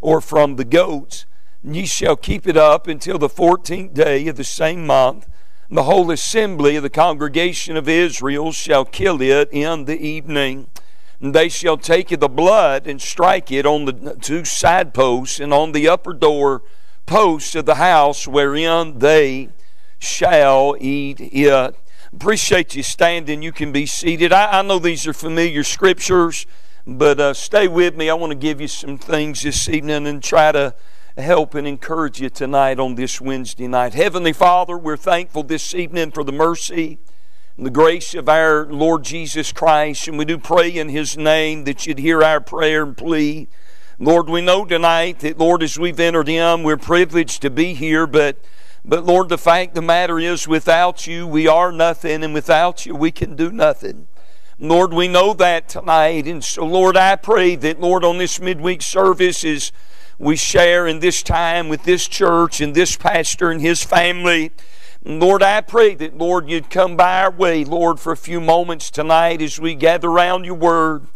or from the goats. And ye shall keep it up until the 14th day of the same month. And the whole assembly of the congregation of Israel shall kill it in the evening. And they shall take the blood and strike it on the two side posts and on the upper door posts of the house wherein they shall eat it. Appreciate you standing. You can be seated. I know these are familiar scriptures, but stay with me. I want to give you some things this evening and try to help and encourage you tonight on this Wednesday night. Heavenly Father, we're thankful this evening for the mercy and the grace of our Lord Jesus Christ, and we do pray in His name that you'd hear our prayer and plea. Lord, we know tonight that, Lord, as we've entered in, we're privileged to be here, but Lord, the fact of the matter is, without you, we are nothing, and without you, we can do nothing. Lord, we know that tonight, and so, Lord, I pray that, Lord, on this midweek service, as we share in this time with this church and this pastor and his family, Lord, I pray that, Lord, you'd come by our way, Lord, for a few moments tonight as we gather around your word.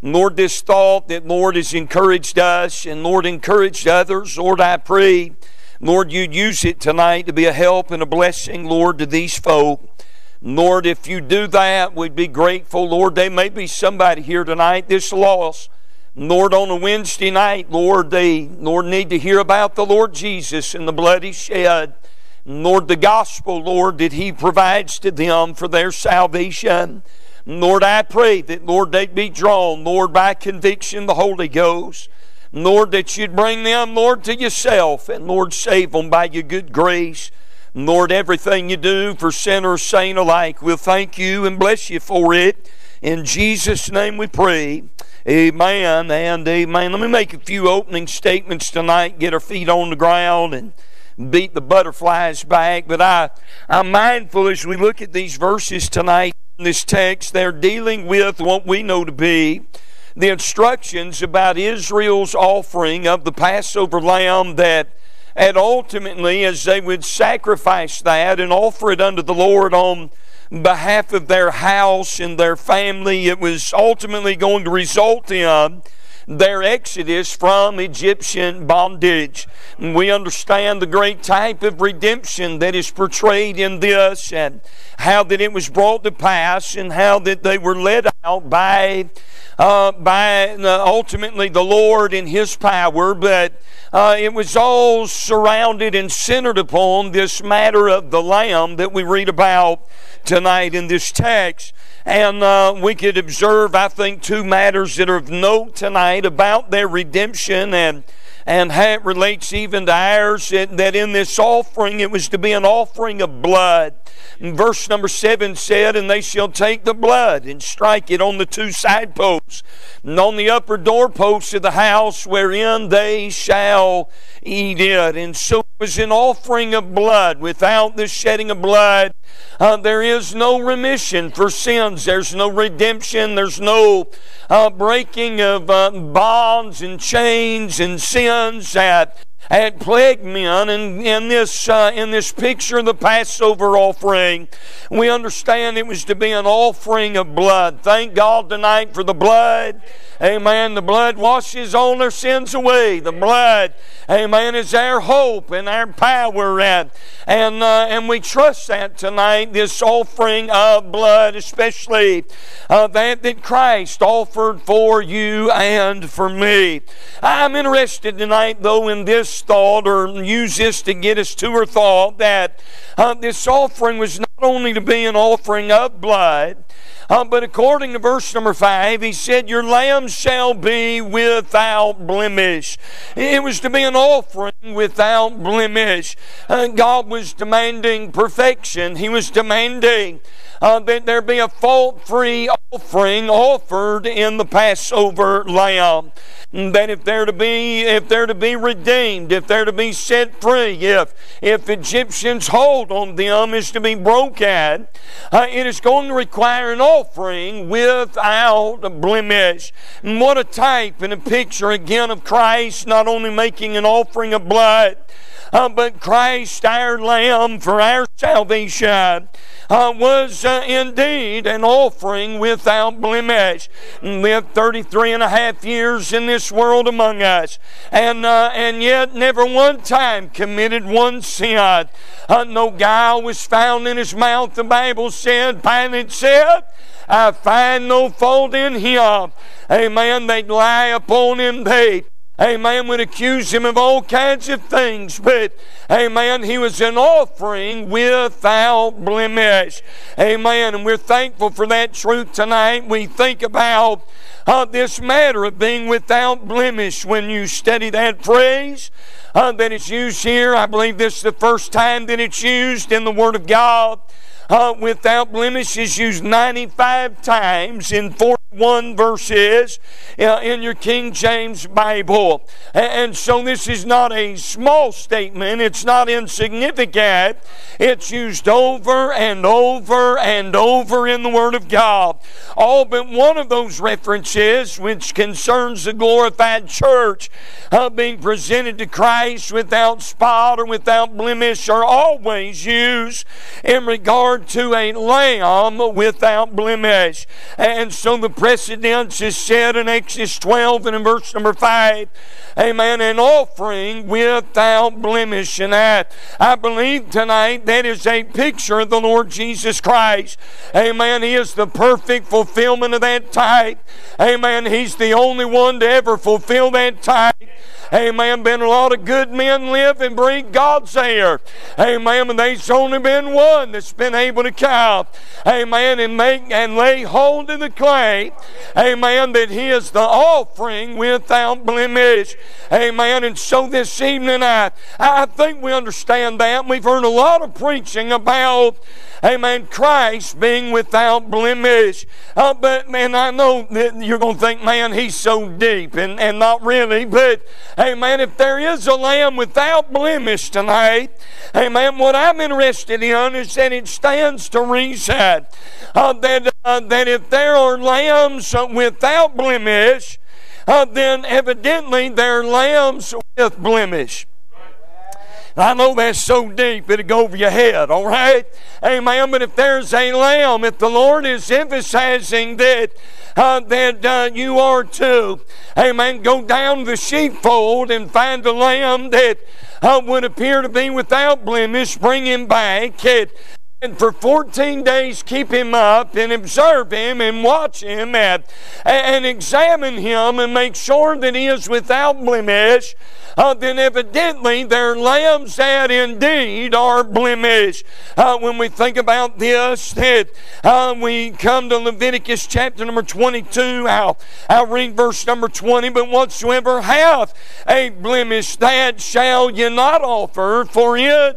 Lord, this thought that, Lord, has encouraged us and, Lord, encouraged others, Lord, I pray, Lord, you'd use it tonight to be a help and a blessing, Lord, to these folk. Lord, if you do that, we'd be grateful. Lord, there may be somebody here tonight that's lost. Lord, on a Wednesday night, Lord, they, Lord, need to hear about the Lord Jesus and the blood He shed. Lord, the gospel, Lord, that He provides to them for their salvation. Lord, I pray that, Lord, they'd be drawn, Lord, by conviction, the Holy Ghost. Lord, that you'd bring them, Lord, to yourself, and Lord, save them by your good grace. Lord, everything you do for sinner, saint alike, we'll thank you and bless you for it. In Jesus' name we pray. Amen and amen. Let me make a few opening statements tonight, get our feet on the ground and beat the butterflies back. But I'm mindful as we look at these verses tonight in this text, they're dealing with what we know to be the instructions about Israel's offering of the Passover lamb that ultimately, as they would sacrifice that and offer it unto the Lord on behalf of their house and their family, it was ultimately going to result in their exodus from Egyptian bondage. And we understand the great type of redemption that is portrayed in this and how that it was brought to pass and how that they were led out by ultimately the Lord in His power, but it was all surrounded and centered upon this matter of the lamb that we read about tonight in this text. And we could observe, I think, two matters that are of note tonight about their redemption and how it relates even to ours, that in this offering it was to be an offering of blood. And verse number 7 said, "And they shall take the blood and strike it on the two side posts and on the upper door posts of the house wherein they shall eat it." And so it was an offering of blood. Without the shedding of blood, there is no remission for sins. There's no redemption. There's no breaking of bonds and chains and sins that plagued men. And in this picture of the Passover offering, we understand it was to be an offering of blood. Thank God tonight for the blood. Amen. The blood washes all their sins away. The blood, amen, is our hope and our power. And we trust that tonight, this offering of blood, especially that Christ offered for you and for me. I'm interested tonight, though, in this thought, or use this to get us to our thought, that this offering was not only to be an offering of blood, but according to verse number 5, he said, "Your lamb shall be without blemish." It was to be an offering without blemish. God was demanding perfection. He was demanding that there be a fault-free offering offered in the Passover lamb. That if they're to be redeemed, if they're to be set free, if Egyptians' hold on them is to be broken, it is going to require an offering without blemish. And what a type and a picture again of Christ not only making an offering of blood, but Christ, our Lamb for our salvation was indeed an offering without blemish, and lived 33.5 years in this world among us, and yet never one time committed one sin. No guile was found in his mouth, the Bible said. Pilate said, I find no fault in him. Amen. They'd lie upon him. They, amen, would accuse him of all kinds of things. But, amen, he was an offering without blemish. Amen. And we're thankful for that truth tonight. We think about this matter of being without blemish when you study that phrase that is used here. I believe this is the first time that it's used in the Word of God. Without blemish is used 95 times in 41 verses in your King James Bible. And so this is not a small statement. It's not insignificant. It's used over and over and over in the Word of God. All but one of those references, which concerns the glorified church being presented to Christ without spot or without blemish, are always used in regard to a lamb without blemish. And so the precedence is set in Exodus 12 and in verse number 5. Amen. An offering without blemish. And I believe tonight that is a picture of the Lord Jesus Christ. Amen. He is the perfect fulfillment of that type. Amen. He's the only one to ever fulfill that type. Amen. Been a lot of good men live and breathe God's air. Amen. And there's only been one that's been able to come. Amen. And make and lay hold of the claim. Amen. That he is the offering without blemish. Amen. And so this evening I think we understand that. We've heard a lot of preaching about, amen, Christ being without blemish. But man, I know that you're going to think, man, he's so deep, and not really. But amen, if there is a lamb without blemish tonight, amen, what I'm interested in is that it stands to reason that if there are lambs without blemish, then evidently there are lambs with blemish. I know that's so deep it'll go over your head, all right? Amen. But if there's a lamb, if the Lord is emphasizing that you are to, amen, go down the sheepfold and find a lamb that would appear to be without blemish, bring him back, and for 14 days keep him up and observe him and watch him and examine him and make sure that he is without blemish, then evidently they're lambs that indeed are blemished. When we think about this, that we come to Leviticus chapter number 22. I'll read verse number 20. But whatsoever hath a blemish, that shall ye not offer, for it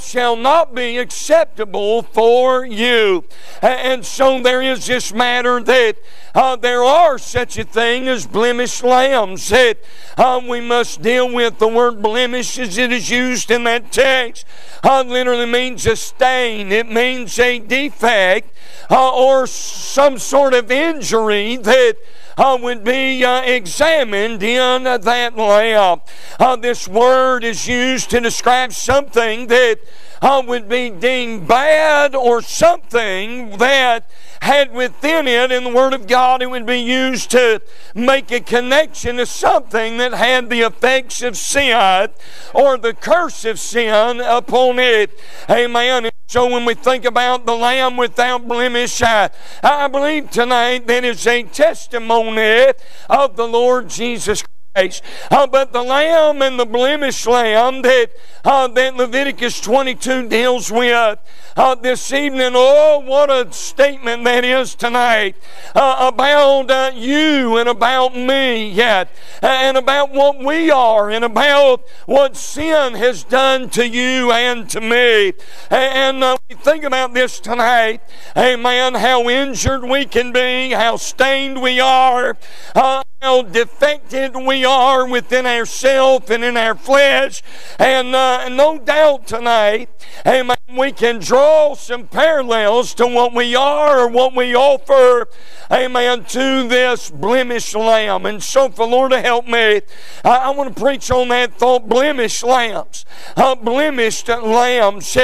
shall not be acceptable for you. And so there is this matter that there are such a thing as blemished lambs that we must deal with. The word blemish as it is used in that text literally means a stain. It means a defect or some sort of injury that would be examined in that lamb. This word is used to describe something that would be deemed bad or something that had within it, in the Word of God, it would be used to make a connection to something that had the effects of sin or the curse of sin upon it. Amen. So when we think about the lamb without blemish, I believe tonight that is a testimony of the Lord Jesus Christ. But the lamb and the blemished lamb that Leviticus 22 deals with this evening, oh, what a statement that is tonight about you and about me and about what we are and about what sin has done to you and to me. And we think about this tonight, amen, how injured we can be, how stained we are, how defected we are within ourselves and in our flesh. And no doubt tonight, amen, we can draw some parallels to what we are or what we offer, amen, to this blemished lamb. And so, for Lord to help me, I want to preach on that thought, blemished lambs. Blemished lambs.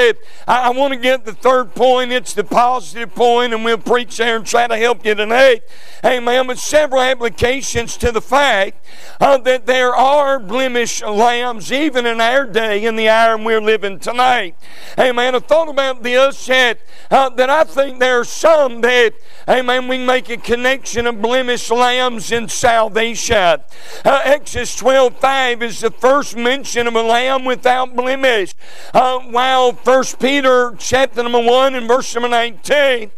I want to get the third point. It's the positive point, and we'll preach there and try to help you tonight. Amen. But several applications to the fact that there are blemished lambs even in our day, in the hour we're living tonight. Amen. I thought about this, that I think there are some that, amen, we make a connection of blemished lambs in salvation. Exodus 12:5 is the first mention of a lamb without blemish. While 1 Peter chapter number 1 and verse number 19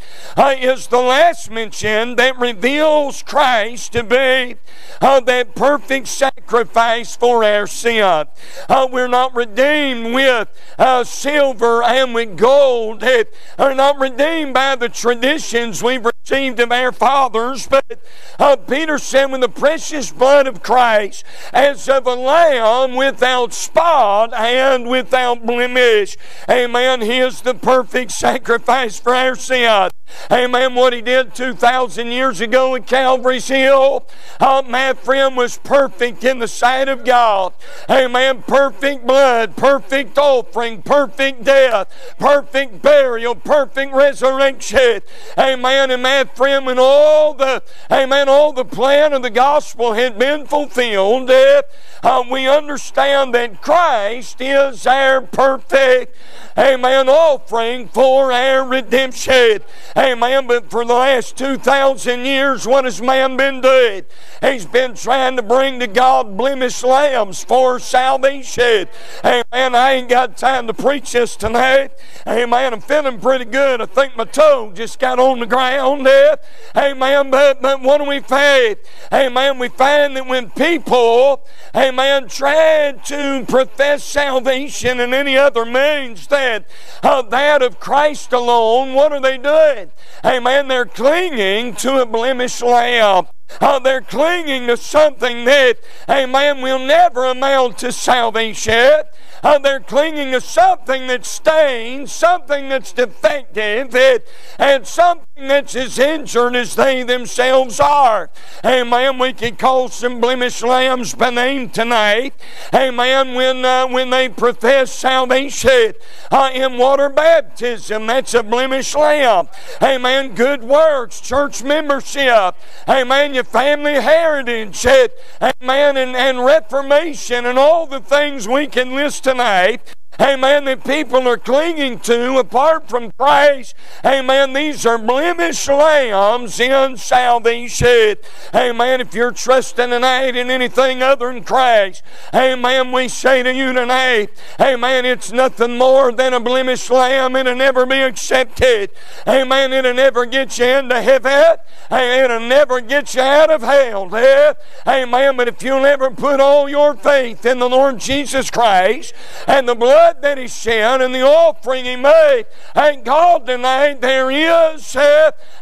is the last mention that reveals Christ to be that perfect sacrifice for our sin. We're not redeemed with silver and with gold. We're not redeemed by the traditions we've received of our fathers, but Peter said, with the precious blood of Christ, as of a lamb without spot and without blemish. Amen. He is the perfect sacrifice for our sin. Amen. What He did 2,000 years ago at Calvary's Hill, my friend, was perfect in the sight of God. Amen. Perfect blood, perfect offering, perfect death, perfect burial, perfect resurrection. Amen. And my friend, when all the, amen, all the plan of the gospel had been fulfilled, we understand that Christ is our perfect, amen, offering for our redemption. Amen. But for the last 2,000 years, what has man been doing? He's been trying to bring to God blemished lambs for salvation. Amen. I ain't got time to preach this tonight. Amen. I'm feeling pretty good. I think my toe just got on the ground there. Amen. But what do we find? Amen. We find that when people, amen, try to profess salvation in any other means than that of Christ alone, what are they doing? Amen. They're clinging to a blemished lamb. They're clinging to something that, amen, will never amount to salvation. They're clinging to something that's stained, something that's defective, and something that's as injured as they themselves are. Amen. We can call some blemished lambs by name tonight. Amen. When they profess salvation in water baptism, that's a blemished lamb. Amen. Good works, church membership. Amen. Your family heritage, amen, and reformation, and all the things we can list tonight, amen, that people are clinging to apart from Christ. Amen. These are blemished lambs in salvation. Amen. If you're trusting tonight in anything other than Christ, amen, we say to you tonight, amen, it's nothing more than a blemished lamb. It'll never be accepted. Amen. It'll never get you into heaven. It'll never get you out of hell. Amen. But if you'll ever put all your faith in the Lord Jesus Christ and the blood that He shed and the offering He made, and God tonight, there is,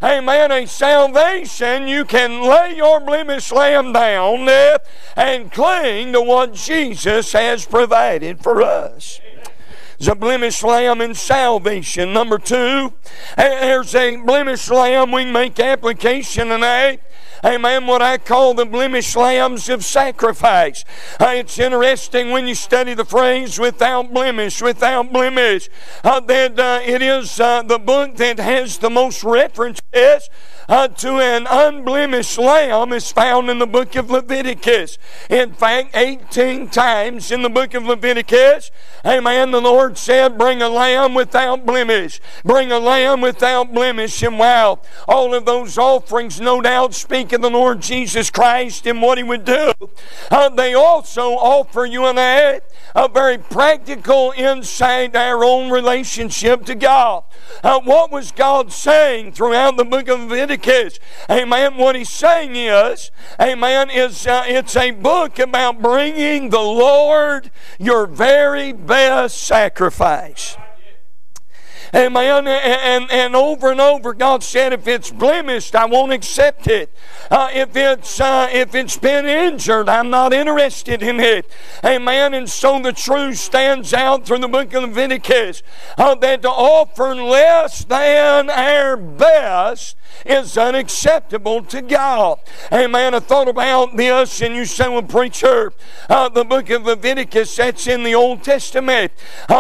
amen, a salvation. You can lay your blemished lamb down and cling to what Jesus has provided for us. There's a blemished lamb in salvation. Number two, there's a blemished lamb we make application tonight. Amen. What I call the blemished lambs of sacrifice. It's interesting when you study the phrase "without blemish," without blemish. That it is the book that has the most references to an unblemished lamb is found in the book of Leviticus. In fact, 18 times in the book of Leviticus, amen, the Lord said, bring a lamb without blemish. Bring a lamb without blemish. And wow, all of those offerings no doubt speak of the Lord Jesus Christ and what He would do. They also offer you and I a very practical insight to our own relationship to God. What was God saying throughout the book of Leviticus? Amen. What He's saying is, amen, it's a book about bringing the Lord your very best sacrifice. Amen. And over and over, God said, if it's blemished, I won't accept it. If it's been injured, I'm not interested in it. Amen. And so the truth stands out through the book of Leviticus that to offer less than our best is unacceptable to God. Amen. I thought about this, and you say, well, preacher, the book of Leviticus, that's in the Old Testament.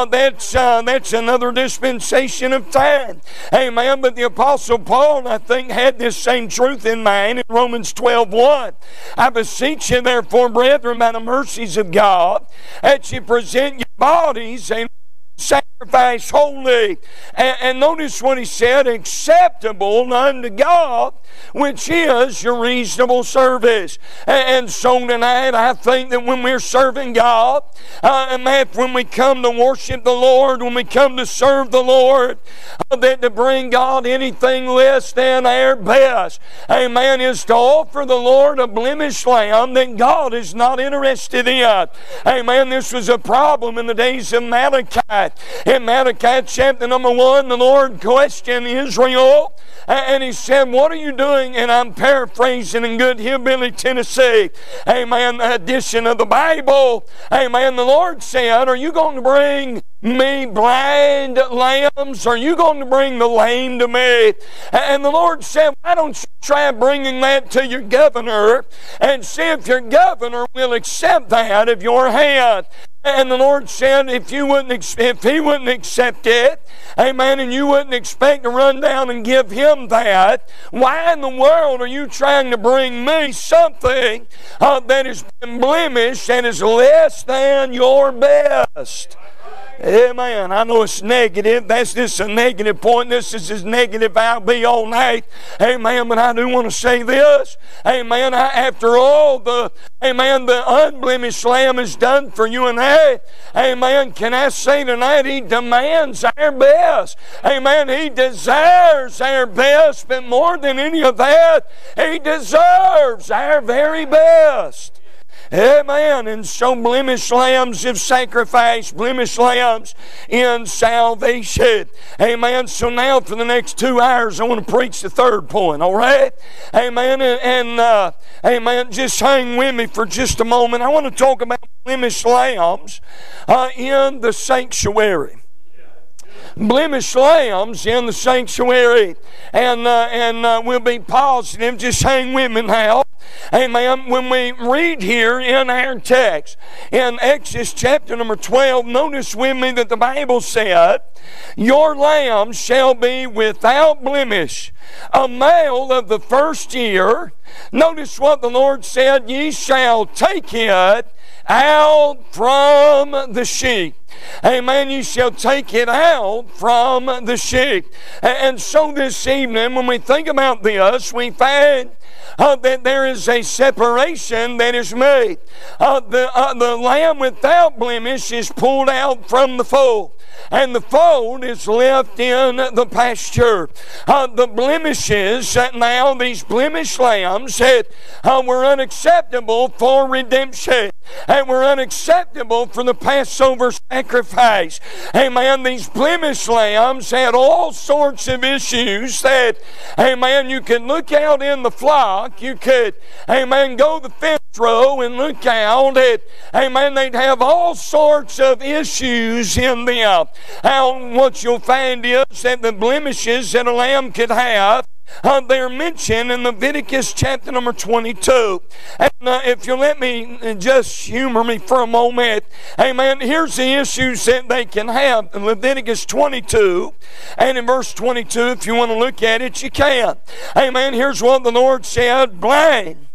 That's another dispensation of time. Amen. But the Apostle Paul, I think, had this same truth in mind in Romans 12:1. I beseech you, therefore, brethren, by the mercies of God, that you present your bodies and sacrifice holy, and notice what he said, acceptable unto God, which is your reasonable service. And so tonight I think that when we're serving God, when we come to worship the Lord, when we come to serve the Lord, that to bring God anything less than our best, amen, is to offer the Lord a blemished lamb that God is not interested in. Amen. This was a problem in the days of Malachi. In Malachi chapter number 1, the Lord questioned Israel, and he said, what are you doing? And I'm paraphrasing in good hillbilly Tennessee, amen, the edition of the Bible. Amen. The Lord said, are you going to bring me blind lambs? Are you going to bring the lame to me? And the Lord said, why don't you try bringing that to your governor and see if your governor will accept that out of your hand. And the Lord said, if he wouldn't accept it, amen, and you wouldn't expect to run down and give him that, why in the world are you trying to bring me something that has been blemished and is less than your best? Amen. I know it's negative. That's just a negative point. This is as negative I'll be all night. Amen. But I do want to say this. Amen. After all, the unblemished Lamb is done for you and I. Amen. Can I say tonight, he demands our best. Amen. He desires our best, but more than any of that, he deserves our very best. Amen. And so blemished lambs have sacrificed blemished lambs in salvation. Amen. So now for the next 2 hours, I want to preach the third point. All right? Amen. And amen. Just hang with me for just a moment. I want to talk about blemished lambs in the sanctuary. Blemished lambs in the sanctuary. And we'll be positive. Just hang with me now. Amen. When we read here in our text, in Exodus chapter number 12, notice with me that the Bible said, your lamb shall be without blemish, a male of the first year. Notice what the Lord said, ye shall take it out from the sheep. Amen. You shall take it out from the sheep. And so this evening, when we think about this, we find that there is a separation that is made. The lamb without blemish is pulled out from the fold, and the fold is left in the pasture. The blemishes, now these blemished lambs that were unacceptable for redemption, and were unacceptable for the Passover sacrifice. Amen. These blemished lambs had all sorts of issues that, amen, you could look out in the flock, you could, amen, go the fence row and look out at, amen, they'd have all sorts of issues in them. And what you'll find is that the blemishes that a lamb could have, they're mentioned in Leviticus chapter number 22. And if you'll let me just humor me for a moment, amen, here's the issues that they can have in Leviticus 22. And in verse 22, if you want to look at it, you can. Amen, here's what the Lord said, blind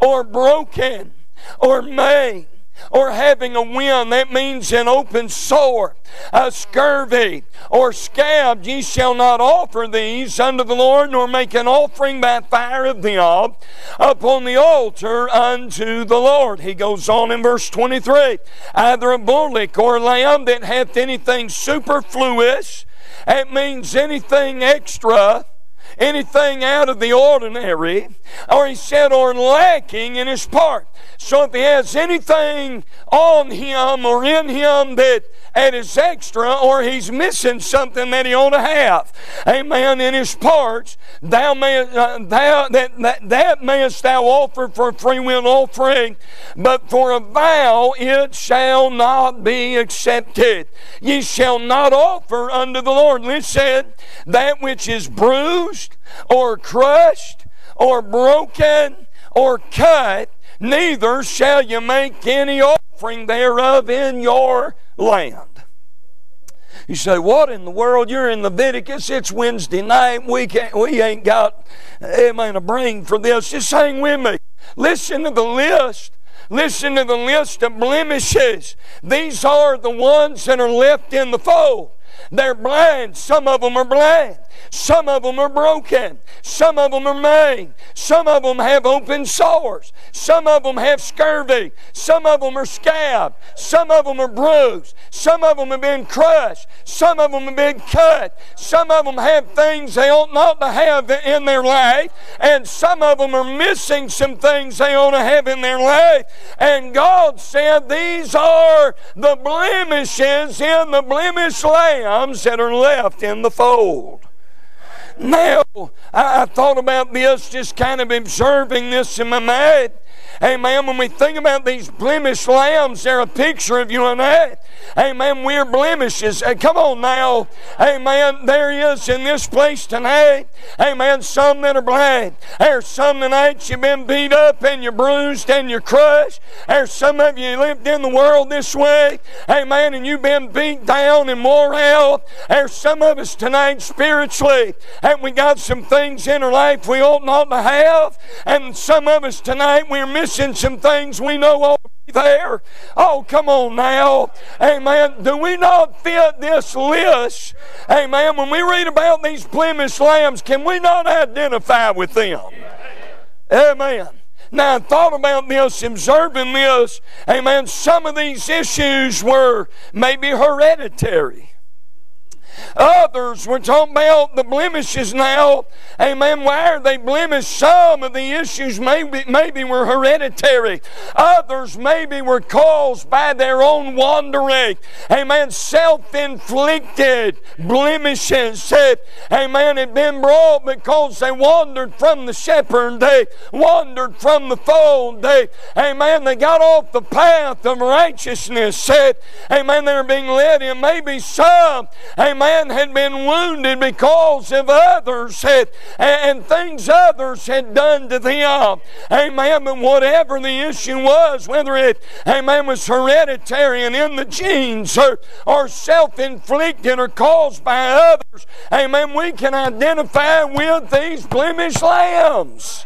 or broken or maimed, or having a wind, that means an open sore, a scurvy, or scab, ye shall not offer these unto the Lord, nor make an offering by fire of them upon the altar unto the Lord. He goes on in verse 23, either a bullock or a lamb that hath anything superfluous, it means anything extra, anything out of the ordinary, or he said, or lacking in his part. So if he has anything on him or in him that is extra, or he's missing something that he ought to have, amen, in his parts, that mayest thou offer for a freewill offering, but for a vow it shall not be accepted. Ye shall not offer unto the Lord. It said, that which is bruised, or crushed, or broken, or cut, neither shall you make any offering thereof in your land. You say, what in the world? You're in Leviticus. It's Wednesday night. We ain't got a brain for this. Just hang with me. Listen to the list. Listen to the list of blemishes. These are the ones that are left in the fold. They're blind. Some of them are blind. Some of them are broken. Some of them are maimed. Some of them have open sores. Some of them have scurvy. Some of them are scabbed. Some of them are bruised. Some of them have been crushed. Some of them have been cut. Some of them have things they ought not to have in their life. And some of them are missing some things they ought to have in their life. And God said, these are the blemishes in the blemished lambs that are left in the fold. Now, I thought about this, just kind of observing this in my mind. Amen. When we think about these blemished lambs, they're a picture of you and I. Amen. We're blemishes. Come on now. Amen. There is in this place tonight. Amen. Some that are blind. There's some tonight you've been beat up and you're bruised and you're crushed. There's some of you lived in the world this way. Amen. And you've been beat down and more out. There's some of us tonight spiritually. And we got some things in our life we ought not to have. And some of us tonight we're missing some things we know ought to be there. Oh, come on now. Amen. Do we not fit this list? Amen. When we read about these blemished lambs, can we not identify with them? Amen. Now, I thought about this, observing this. Amen. Some of these issues were maybe hereditary. Others, we're talking about the blemishes now. Amen. Why are they blemished? Some of the issues maybe were hereditary. Others maybe were caused by their own wandering. Amen. Self-inflicted blemishes that, amen, had been brought because they wandered from the shepherd. They wandered from the fold. They, amen, they got off the path of righteousness. That, amen, they were being led in. Maybe some, amen, had been wounded because of others and things others had done to them. Amen. But whatever the issue was, whether it, amen, was hereditary and in the genes or self-inflicted or caused by others, amen, we can identify with these blemished lambs.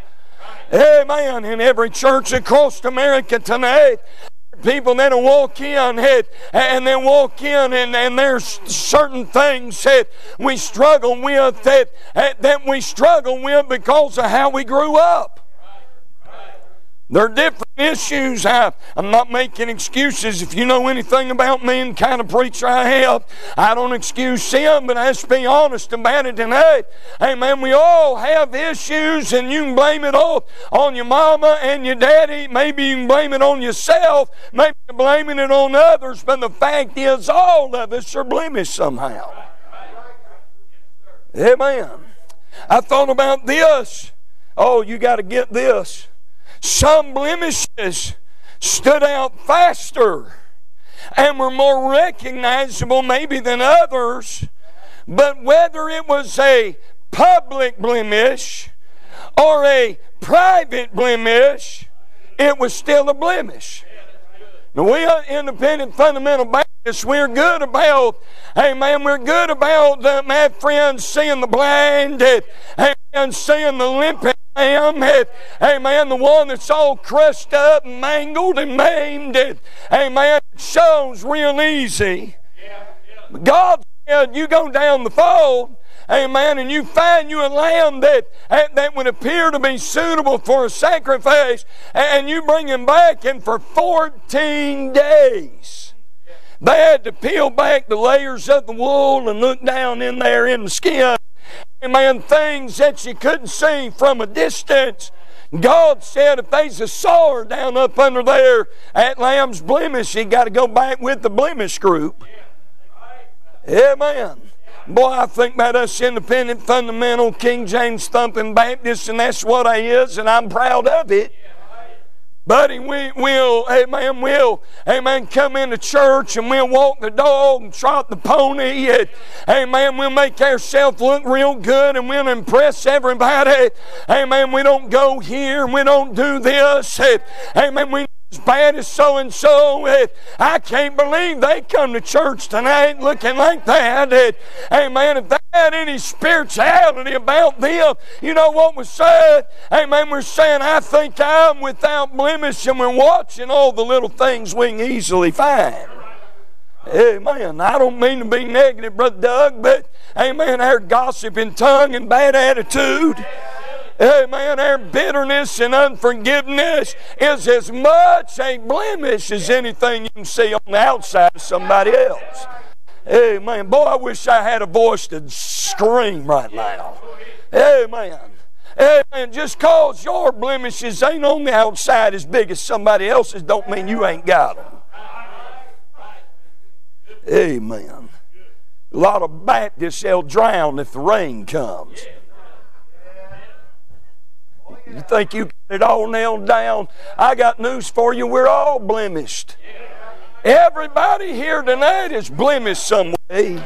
Amen. In every church across America tonight, people that will walk in and there's certain things that we struggle with that we struggle with because of how we grew up. There are different issues. I'm not making excuses. If you know anything about me and kind of preacher I have, I don't excuse sin, but let's be honest about it tonight. Amen. We all have issues, and you can blame it all on your mama and your daddy. Maybe you can blame it on yourself. Maybe you're blaming it on others, but the fact is all of us are blemished somehow. Amen. I thought about this. Oh, you got to get this. Some blemishes stood out faster and were more recognizable maybe than others, but whether it was a public blemish or a private blemish, it was still a blemish. Now, we are independent fundamental Baptists. We're good about, amen, we're good about, my friends, seeing the blind, amen, seeing the limping. Amen, the one that's all crushed up, mangled and maimed. Amen, it shows real easy. But God said, you go down the fold, amen, and you find you a lamb that would appear to be suitable for a sacrifice, and you bring him back, and for 14 days, they had to peel back the layers of the wool and look down in there in the skin. Amen. Things that you couldn't see from a distance. God said if there's a sore down up under there at Lamb's blemish, you got to go back with the blemish group. Amen. Boy, I think about us independent, fundamental, King James thumping Baptists, and that's what I is, and I'm proud of it. Buddy, we will, amen, come into church and we'll walk the dog and trot the pony. And, amen, we'll make ourselves look real good and we'll impress everybody. Amen, we don't go here and we don't do this. Amen, we're as bad as so-and-so. I can't believe they come to church tonight looking like that. Amen, if they had any spirituality about them, you know what was said? Amen, we're saying, I think I'm without blemish, and we're watching all the little things we can easily find. Amen. I don't mean to be negative, Brother Doug, but, amen, our gossip and tongue and bad attitude, amen, our bitterness and unforgiveness is as much a blemish as anything you can see on the outside of somebody else. Amen. Boy, I wish I had a voice to scream right now. Amen. Amen. Just cause your blemishes ain't on the outside as big as somebody else's don't mean you ain't got them. Amen. A lot of Baptists, they'll drown if the rain comes. You think you got it all nailed down? I got news for you. We're all blemished. Everybody here tonight is blemished some way.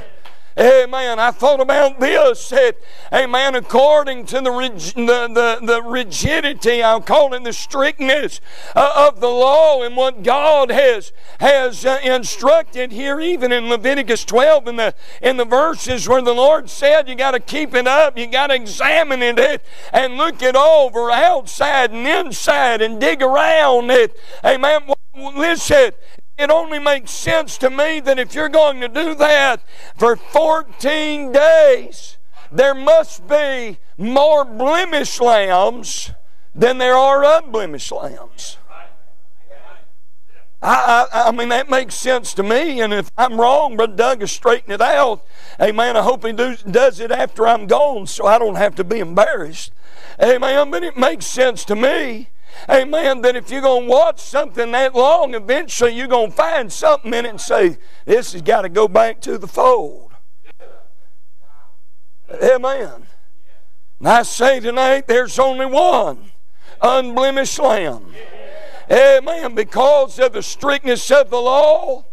Amen. I thought about this. That, amen. According to the rigidity, I'll call it the strictness of the law and what God has instructed here, even in Leviticus 12, in the verses where the Lord said, you got to keep it up, you got to examine it, and look it over outside and inside, and dig around it. Amen. Listen. It only makes sense to me that if you're going to do that for 14 days, there must be more blemished lambs than there are unblemished lambs. I mean, that makes sense to me, and if I'm wrong, Brother Doug has straightened it out. Amen. I hope he does it after I'm gone so I don't have to be embarrassed. Amen. But it makes sense to me. Amen, that if you're going to watch something that long, eventually you're going to find something in it and say, this has got to go back to the fold. Amen. And I say tonight, there's only one unblemished lamb. Amen. Because of the strictness of the law,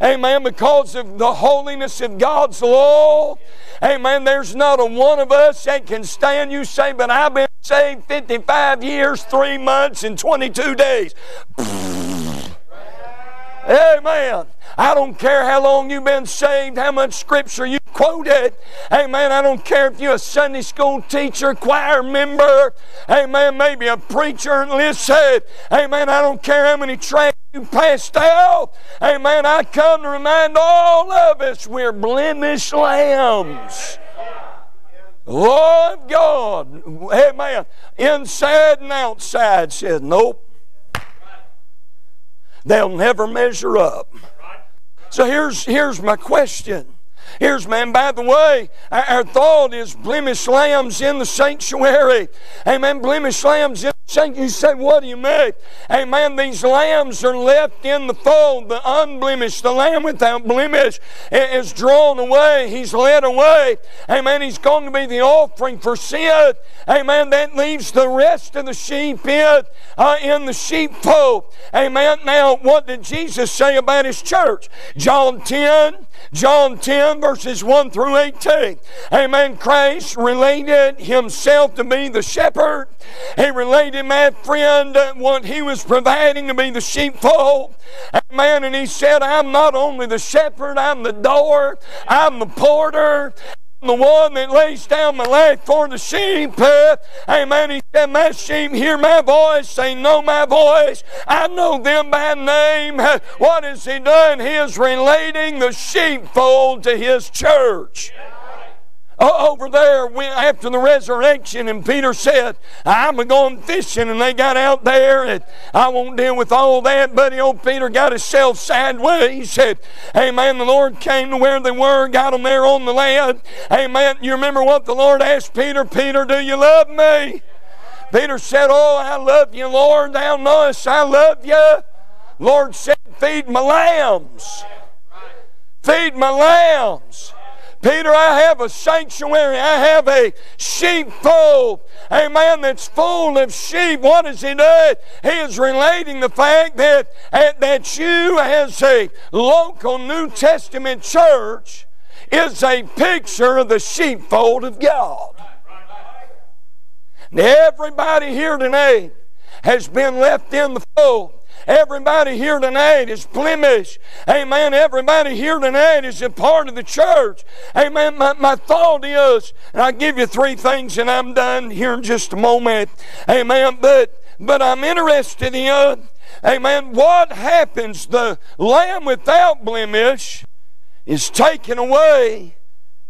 amen, because of the holiness of God's law, amen, there's not a one of us that can stand. You say, but I've been saved 55 years, 3 months, and 22 days. Amen. I don't care how long you've been saved, how much Scripture you quoted. Amen. I don't care if you're a Sunday school teacher, choir member. Amen. Maybe a preacher. Listen. Amen. I don't care how many tracts you passed out. Amen. I come to remind all of us we're blemished lambs. Lord God. Amen. Inside and outside said, nope. They'll never measure up. So here's my question. Here's, man, by the way, our thought is blemished lambs in the sanctuary. Amen, blemished lambs in the sanctuary. You say, what do you mean? Amen, these lambs are left in the fold, the unblemished, the lamb without blemish is drawn away. He's led away. Amen, he's going to be the offering for sin. Amen, that leaves the rest of the sheep in the sheepfold. Amen, now what did Jesus say about his church? John 10 verses 1 through 18. Amen. Christ related himself to be the shepherd. He related, my friend, what he was providing to be the sheepfold. Amen. And he said, I'm not only the shepherd, I'm the door, I'm the porter, I'm the one that lays down my life for the sheep. Amen. He said, my sheep hear my voice. They know my voice. I know them by name. What has he done? He is relating the sheepfold to his church. over there after the resurrection, and Peter said, I'm going fishing, and they got out there, and I won't deal with all that, buddy. Old Peter got himself sideways. Hey, man, the Lord came to where they were, got them there on the land. Hey, man, you remember what the Lord asked Peter? Peter, do you love me? Peter said, oh, I love you, Lord. Thou knowest I love you. Lord said, feed my lambs. Feed my lambs. Peter, I have a sanctuary. I have a sheepfold. A man that's full of sheep. What does he do? He is relating the fact that you as a local New Testament church is a picture of the sheepfold of God. And everybody here tonight has been left in the fold. Everybody here tonight is blemished. Amen. Everybody here tonight is a part of the church. Amen. My thought is, and I'll give you three things and I'm done here in just a moment. Amen. But I'm interested in, amen, what happens? The lamb without blemish is taken away,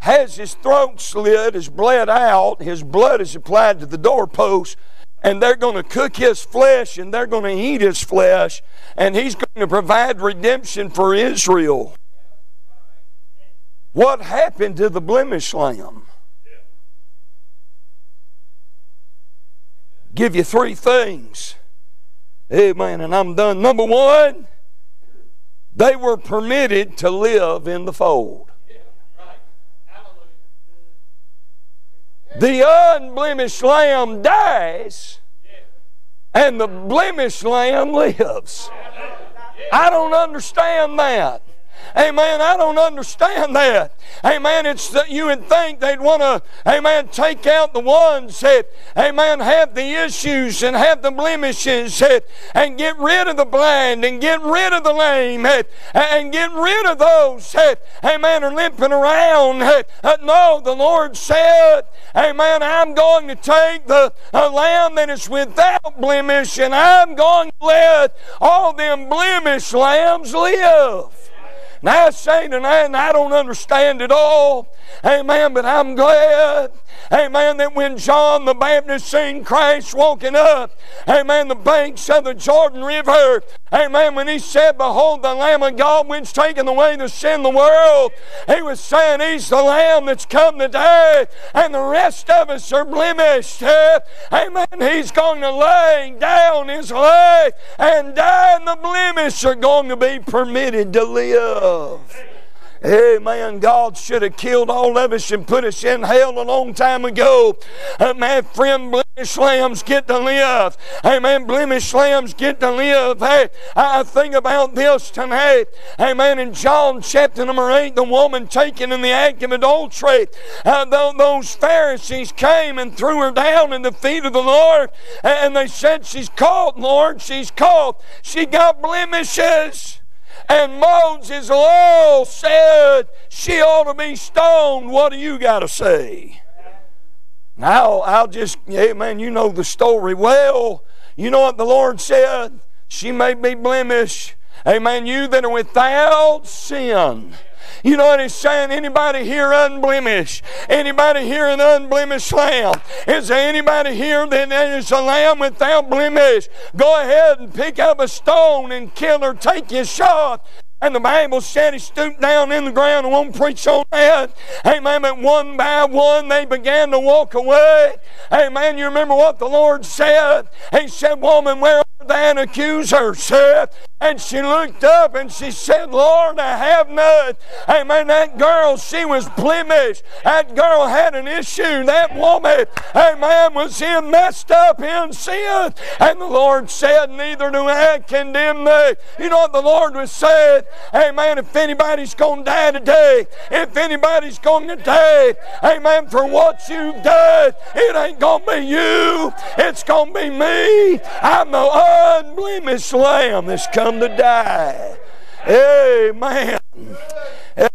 has his throat slit, is bled out, his blood is applied to the doorpost, and they're going to cook his flesh, and they're going to eat his flesh, and he's going to provide redemption for Israel. What happened to the blemished lamb? Give you three things. Amen, and I'm done. Number one, they were permitted to live in the fold. The unblemished lamb dies and the blemished lamb lives. I don't understand that. Amen. I don't understand that. Amen. It's that you would think they'd want to, amen, take out the ones that, amen, have the issues and have the blemishes and get rid of the blind and get rid of the lame and get rid of those that, amen, are limping around. No, the Lord said, amen, I'm going to take the lamb that is without blemish, and I'm going to let all them blemished lambs live. And I say tonight, and I don't understand it all, amen, but I'm glad, amen, that when John the Baptist seen Christ walking up, amen, the banks of the Jordan River, amen, when he said, behold the Lamb of God which taken away the sin of the world, he was saying, he's the Lamb that's come today, and the rest of us are blemished. Amen, he's going to lay down his life and die, and the blemished are going to be permitted to live. Amen. God should have killed all of us and put us in hell a long time ago. My friend, blemished lambs get to live. Amen. Blemished lambs get to live. Hey, I think about this tonight. Amen. In John chapter number 8, the woman taken in the act of adultery. Those Pharisees came and threw her down at the feet of the Lord. And they said, she's caught, Lord. She's caught. She got blemishes. And Moses' law said she ought to be stoned. What do you got to say? Now, I'll just, amen, you know the story well. You know what the Lord said? She may be blemished. Amen, you that are without sin. You know what he's saying? Anybody here unblemished? Anybody here an unblemished lamb? Is there anybody here that is a lamb without blemish? Go ahead and pick up a stone and kill her. Take your shot. And the Bible said he stooped down in the ground. I won't preach on that. Amen. But one by one they began to walk away. Amen. You remember what the Lord said? He said, woman, where are thine accusers? And she looked up and she said, Lord, I have none. Amen. That girl, she was blemished. That girl had an issue. That woman, amen, was in messed up in sin. And the Lord said, neither do I condemn thee. You know what the Lord was saying? Amen. If anybody's going to die today, if anybody's going to die, amen, for what you've done, it ain't going to be you. It's going to be me. I'm the unblemished lamb that's come to die. Amen.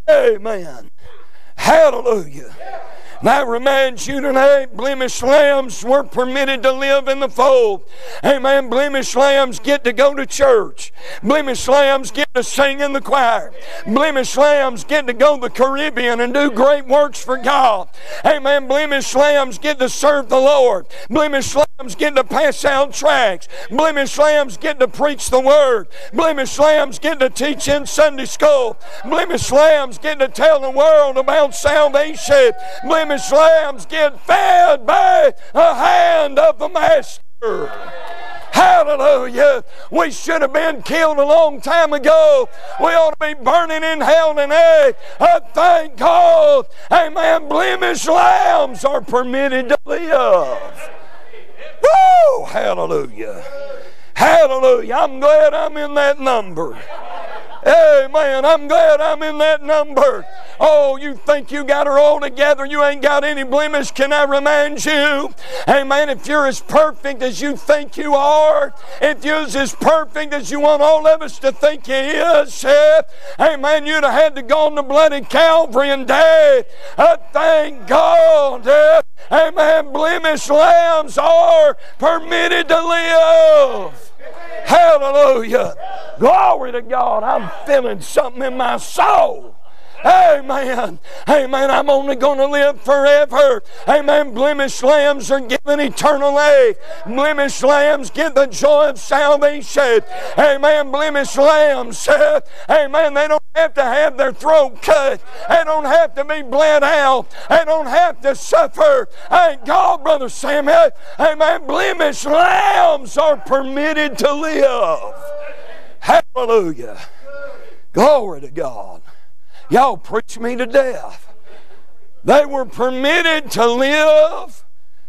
Amen. Hallelujah. And I remind you tonight, blemished lambs were permitted to live in the fold. Amen. Blemished lambs get to go to church. Blemished lambs get to sing in the choir. Blemished lambs get to go to the Caribbean and do great works for God. Amen. Blemished lambs get to serve the Lord. Blemished lambs get to pass out tracts. Blemished lambs get to preach the Word. Blemished lambs get to teach in Sunday school. Blemished lambs get to tell the world about salvation. Blemished lambs get fed by the hand of the Master. Hallelujah. We should have been killed a long time ago. We ought to be burning in hell today. I thank God. Amen. Blemished lambs are permitted to live. Woo! Hallelujah. Hallelujah. I'm glad I'm in that number. Amen. I'm glad I'm in that number. Oh, you think you got her all together. You ain't got any blemish. Can I remind you? Amen. If you're as perfect as you think you are, if you're as perfect as you want all of us to think you is, amen, you'd have had to go on the bloody Calvary and die. I thank God. Amen. Blemished lambs are permitted to live. Hallelujah. Glory to God. I'm feeling something in my soul. Amen. Amen. I'm only going to live forever. Amen. Blemished lambs are given eternal life. Blemished lambs get the joy of salvation. Amen. Blemished lambs. Amen. They don't have to have their throat cut. They don't have to be bled out. They don't have to suffer. Thank God, Brother Samuel. Amen. Blemished lambs are permitted to live. Hallelujah. Glory to God. Y'all preach me to death. They were permitted to live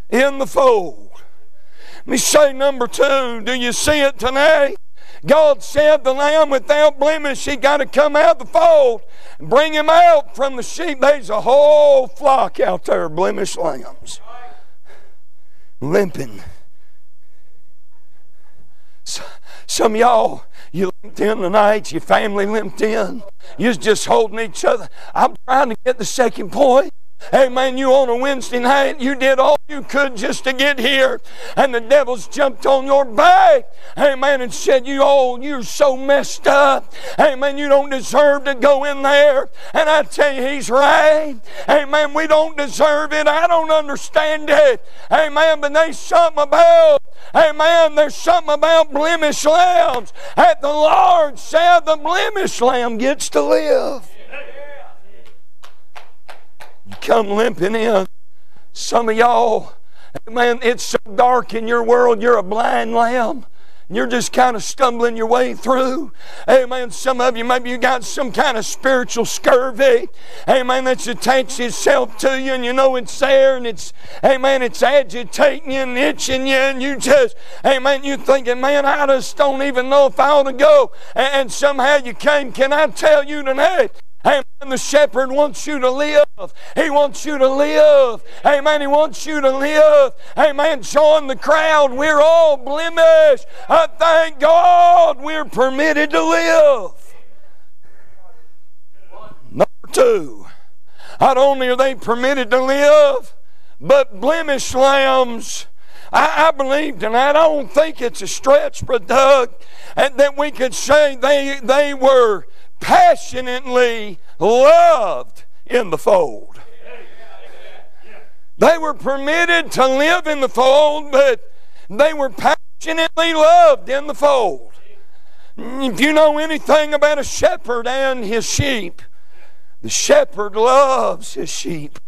in the fold. Let me say number two. Do you see it tonight? God said the lamb without blemish, he got to come out the fold and bring him out from the sheep. There's a whole flock out there of blemished lambs. Limping. Some of y'all, you limped in tonight, your family limped in. You're just holding each other. I'm trying to get the second point. Hey man, you on a Wednesday night, you did all you could just to get here, and the devil's jumped on your back. Hey man, and said, you're so messed up. Hey man, you don't deserve to go in there. And I tell you, he's right. Hey man, we don't deserve it. I don't understand it. Hey man, but there's something about, hey man, there's something about blemished lambs. At the Lord said the blemished lamb gets to live. You come limping in. Some of y'all, man, it's so dark in your world, you're a blind lamb. You're just kind of stumbling your way through. Amen. Some of you, maybe you got some kind of spiritual scurvy. Amen. That's attached itself to you, and you know it's there, and it's, amen, it's agitating you and itching you, and you just, amen, you thinking, man, I just don't even know if I ought to go. And somehow you came. Can I tell you tonight? Amen. The shepherd wants you to live. He wants you to live. Amen. He wants you to live. Amen. Join the crowd. We're all blemished. I thank God we're permitted to live. Number two, not only are they permitted to live, but blemished lambs. I believe tonight, I don't think it's a stretch, but Doug, that we could say they were passionately loved in the fold. They were permitted to live in the fold, but they were passionately loved in the fold. If you know anything about a shepherd and his sheep, the shepherd loves his sheep.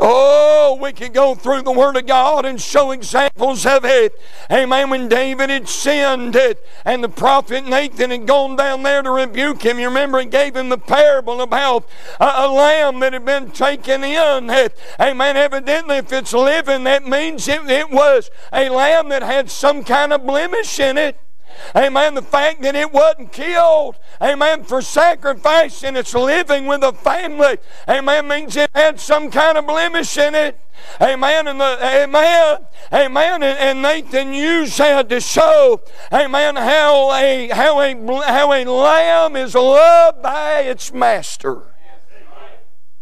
Oh, we could go through the Word of God and show examples of it. Amen. When David had sinned it, and the prophet Nathan had gone down there to rebuke him. You remember he gave him the parable about a lamb that had been taken in. Amen. Evidently, if it's living, that means it was a lamb that had some kind of blemish in it. Amen. The fact that it wasn't killed, amen, for sacrifice, and it's living with a family, amen, means it had some kind of blemish in it. Amen. And amen. And Nathan used that to show, amen, how a lamb is loved by its master.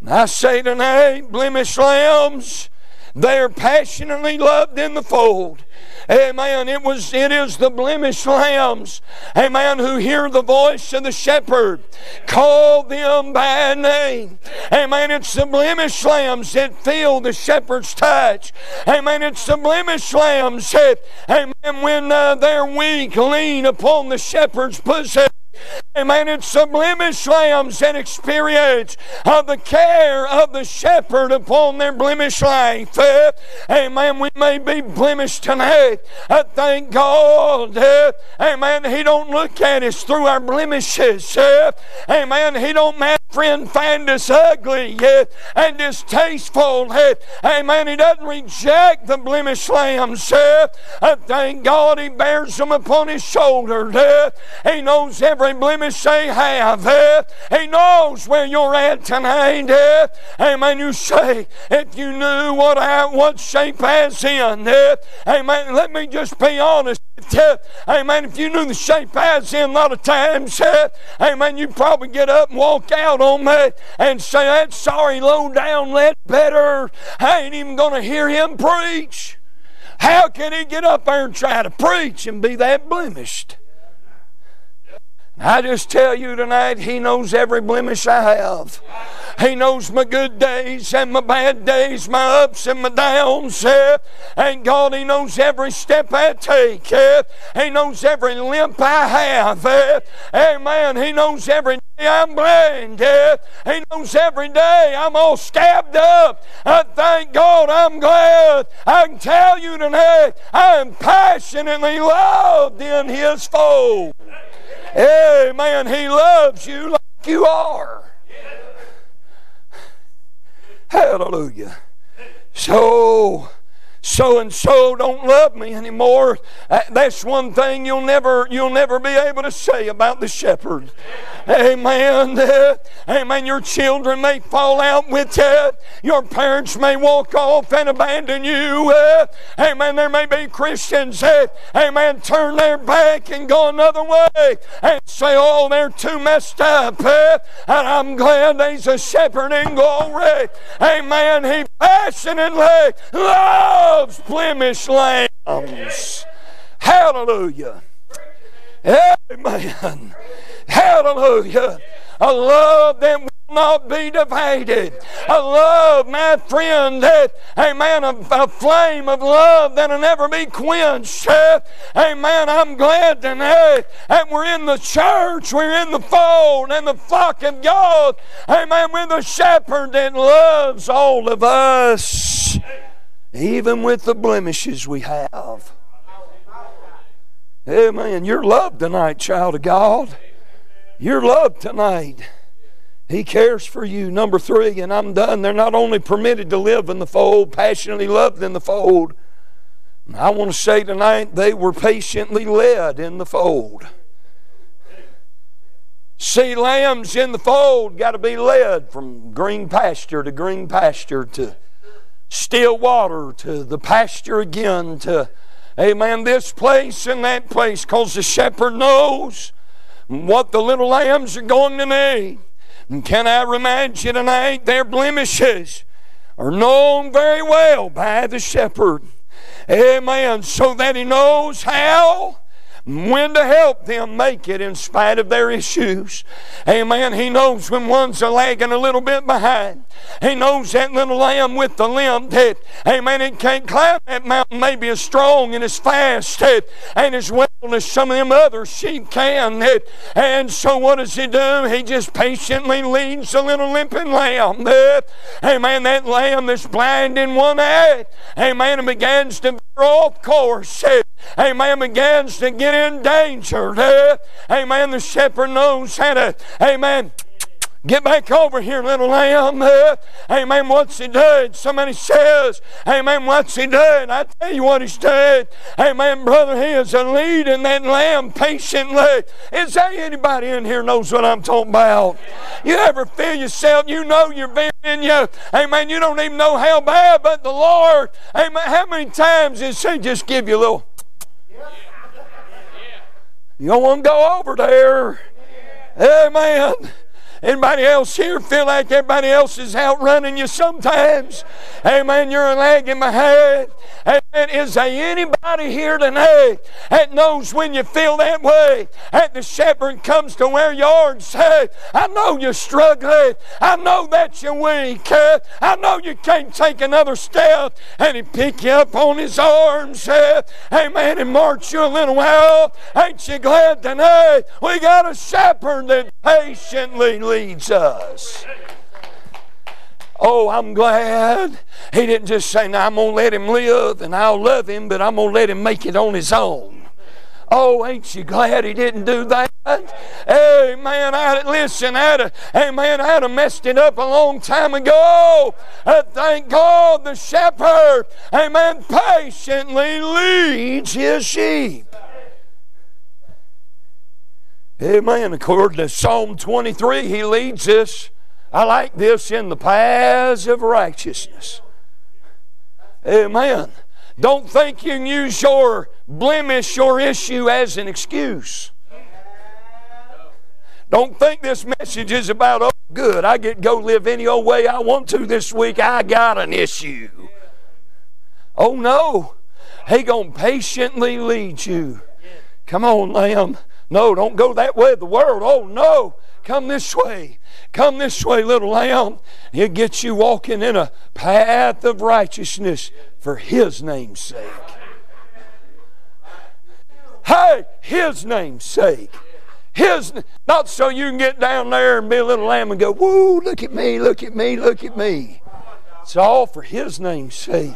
And I say tonight, blemished lambs, they are passionately loved in the fold. Amen. It is the blemished lambs, amen, who hear the voice of the shepherd, call them by name. Amen. It's the blemished lambs that feel the shepherd's touch. Amen. It's the blemished lambs that, amen, when they're weak, lean upon the shepherd's pussy. Amen. It's the blemished lambs that experience of the care of the shepherd upon their blemished life. Amen. We may be blemished tonight. I thank God. Amen. He don't look at us through our blemishes. Amen. He don't, my friend, find us ugly and distasteful. Amen. He doesn't reject the blemished lambs. I thank God He bears them upon His shoulder. He knows every blemish they have. He knows where you're at tonight. Amen. You say, if you knew what shape I was in. Amen. Let me just be honest. Amen. If you knew the shape I was in a lot of times, amen, you'd probably get up and walk out on me and say, that sorry low down Ledbetter, I ain't even going to hear him preach. How can he get up there and try to preach and be that blemished? I just tell you tonight, He knows every blemish I have. He knows my good days and my bad days, my ups and my downs. And God, He knows every step I take. He knows every limp I have. Amen. He knows every day I'm blind. He knows every day I'm all scabbed up. I thank God, I'm glad. I can tell you tonight, I am passionately loved in His fold. Amen. He loves you like you are. Hallelujah. So and so don't love me anymore. That's one thing you'll never be able to say about the shepherd. Amen. Amen. Your children may fall out with you. Your parents may walk off and abandon you. Amen. There may be Christians that, amen, turn their back and go another way and say, oh, they're too messed up. And I'm glad He's a shepherd in glory. Amen. He passionately loves blemished lambs. Hallelujah. Amen. Hallelujah. A love that will not be divided. A love, my friend, that, amen, a flame of love that will never be quenched. Amen. I'm glad tonight that we're in the church, we're in the fold and the flock of God. Amen. We're the shepherd that loves all of us, even with the blemishes we have. Amen. You're loved tonight, child of God. You're loved tonight. He cares for you. Number three, and I'm done. They're not only permitted to live in the fold, passionately loved in the fold. I want to say tonight, they were patiently led in the fold. See, lambs in the fold got to be led from green pasture to still water to the pasture again to, amen, this place and that place, because the shepherd knows what the little lambs are going to need. And can I remind you tonight, their blemishes are known very well by the shepherd. Amen. So that he knows how, when to help them make it in spite of their issues. Amen. He knows when one's lagging a little bit behind. He knows that little lamb with the limp that, amen, it can't climb that mountain maybe as strong and as fast and as well as some of them other sheep can. And so what does he do? He just patiently leads the little limping lamb. Amen. That lamb that's blind in one eye. Amen. And begins to veer off course. Amen. Begins to get in danger. Amen. The shepherd knows how to, amen, get back over here, little lamb. Amen. What's he doing? Somebody says, amen, what's he doing? I tell you what he's doing. Amen, brother, he is a leading that lamb patiently. Is there anybody in here knows what I'm talking about? You ever feel yourself, you know you're being in you. Amen, you don't even know how bad, but the Lord, amen, how many times does he just give you a little? You don't want to go over there. Amen. Anybody else here feel like everybody else is outrunning you sometimes? Amen. You're a lag in my head. Amen. Is there anybody here tonight that knows when you feel that way, that the shepherd comes to where you are and says, I know you're struggling. I know that you're weak. I know you can't take another step. And he pick you up on his arms. Amen. And march you a little while. Ain't you glad tonight we got a shepherd that patiently leads us? Oh, I'm glad he didn't just say, now I'm going to let him live and I'll love him, but I'm going to let him make it on his own. Oh, ain't you glad he didn't do that? Amen. I'd have messed it up a long time ago. Thank God the shepherd, amen, patiently leads his sheep. Amen. According to Psalm 23, he leads us, I like this, in the paths of righteousness. Amen. Don't think you can use your blemish, your issue, as an excuse. Don't think this message is about, oh, good, I get to go live any old way I want to this week. I got an issue. Oh, no. He going to patiently lead you. Come on, lamb. No, don't go that way of the world. Oh, no. Come this way. Come this way, little lamb. He'll get you walking in a path of righteousness for His name's sake. Hey, His name's sake. Not so you can get down there and be a little lamb and go, woo, look at me, look at me, look at me. It's all for His name's sake.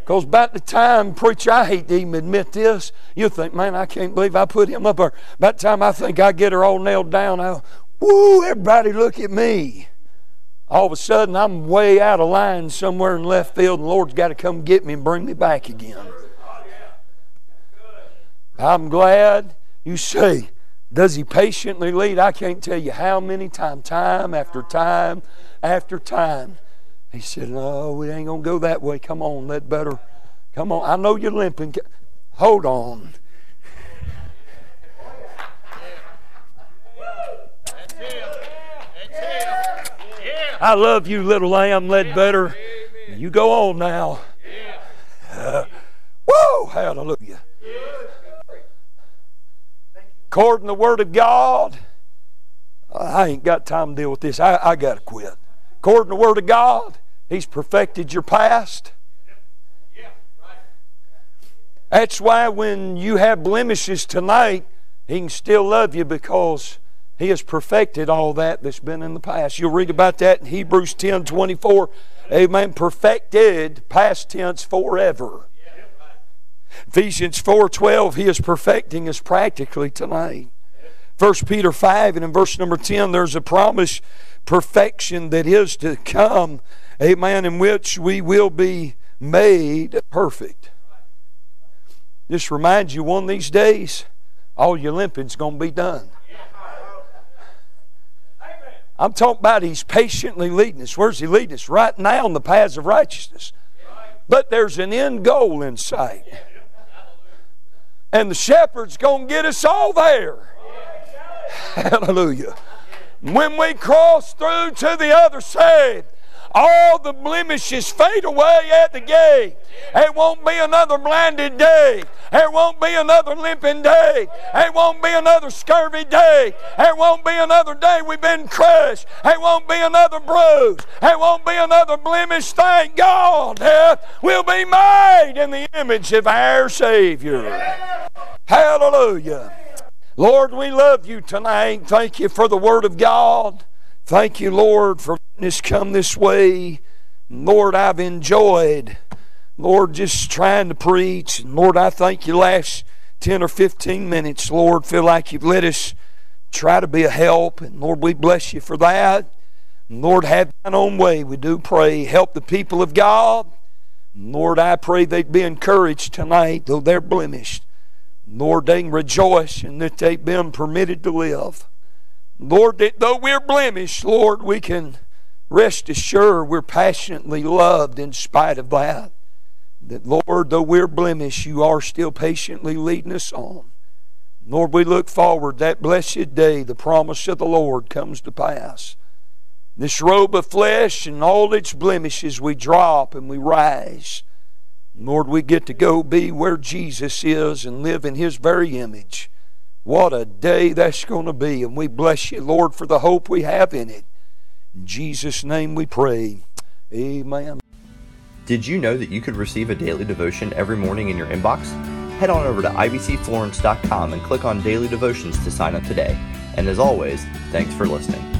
Because about the time, preacher, I hate to even admit this, you think, man, I can't believe I put him up there. By the time I think I get her all nailed down, woo, everybody look at me. All of a sudden, I'm way out of line somewhere in left field, and the Lord's got to come get me and bring me back again. I'm glad you say, does He patiently lead? I can't tell you how many times, time after time after time. He said, no, it ain't going to go that way. Come on, Ledbetter. Come on. I know you're limping. Hold on. That's Him. That's Him. Yeah. I love you, little lamb, Ledbetter. Yeah. You go on now. Yeah. Woo! Hallelujah. Yeah. According to the Word of God, I ain't got time to deal with this. I got to quit. According to the Word of God, He's perfected your past. That's why when you have blemishes tonight, He can still love you because He has perfected all that that's been in the past. You'll read about that in Hebrews 10:24. Amen. Perfected, past tense, forever. Ephesians 4:12, He is perfecting us practically tonight. 1 Peter 5 and in verse number 10, there's a promise, perfection that is to come, amen, in which we will be made perfect. This reminds you, one of these days, all your limping's going to be done. I'm talking about He's patiently leading us. Where's He leading us? Right now in the paths of righteousness. But there's an end goal in sight. And the shepherd's going to get us all there. Hallelujah. When we cross through to the other side, all the blemishes fade away at the gate. There won't be another blinded day. There won't be another limping day. There won't be another scurvy day. There won't be another day we've been crushed. There won't be another bruise. There won't be another blemish. Thank God, we'll be made in the image of our Savior. Hallelujah. Lord, we love You tonight. Thank You for the Word of God. Thank You, Lord, for letting us come this way. Lord, I've enjoyed, Lord, just trying to preach. Lord, I thank You last 10 or 15 minutes, Lord, feel like You've let us try to be a help. And Lord, we bless You for that. And Lord, have Thine own way, we do pray. Help the people of God. And Lord, I pray they'd be encouraged tonight, though they're blemished. Lord, they can rejoice in that they've been permitted to live. Lord, that though we're blemished, Lord, we can rest assured we're passionately loved in spite of that. That, Lord, though we're blemished, You are still patiently leading us on. Lord, we look forward that blessed day the promise of the Lord comes to pass. This robe of flesh and all its blemishes, we drop and we rise. Lord, we get to go be where Jesus is and live in His very image. What a day that's going to be. And we bless you, Lord, for the hope we have in it. In Jesus' name we pray. Amen. Did you know that you could receive a daily devotion every morning in your inbox? Head on over to ibcflorence.com and click on Daily Devotions to sign up today. And as always, thanks for listening.